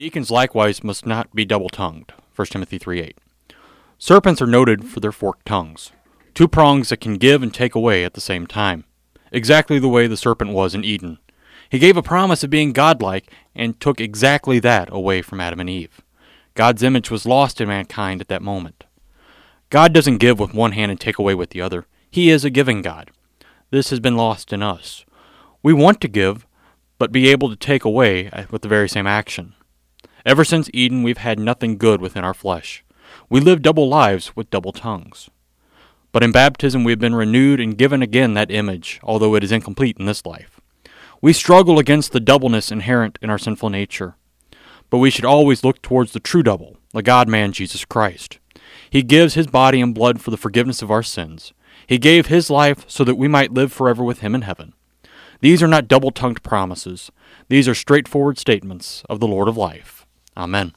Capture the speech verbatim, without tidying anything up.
Deacons likewise must not be double-tongued, First Timothy three eight. Serpents are noted for their forked tongues, two prongs that can give and take away at the same time, exactly the way the serpent was in Eden. He gave a promise of being godlike and took exactly that away from Adam and Eve. God's image was lost in mankind at that moment. God doesn't give with one hand and take away with the other. He is a giving God. This has been lost in us. We want to give, but be able to take away with the very same action. Ever since Eden, we've had nothing good within our flesh. We live double lives with double tongues. But in baptism, we have been renewed and given again that image, although it is incomplete in this life. We struggle against the doubleness inherent in our sinful nature. But we should always look towards the true double, the God-man Jesus Christ. He gives his body and blood for the forgiveness of our sins. He gave his life so that we might live forever with him in heaven. These are not double-tongued promises. These are straightforward statements of the Lord of life. Amen.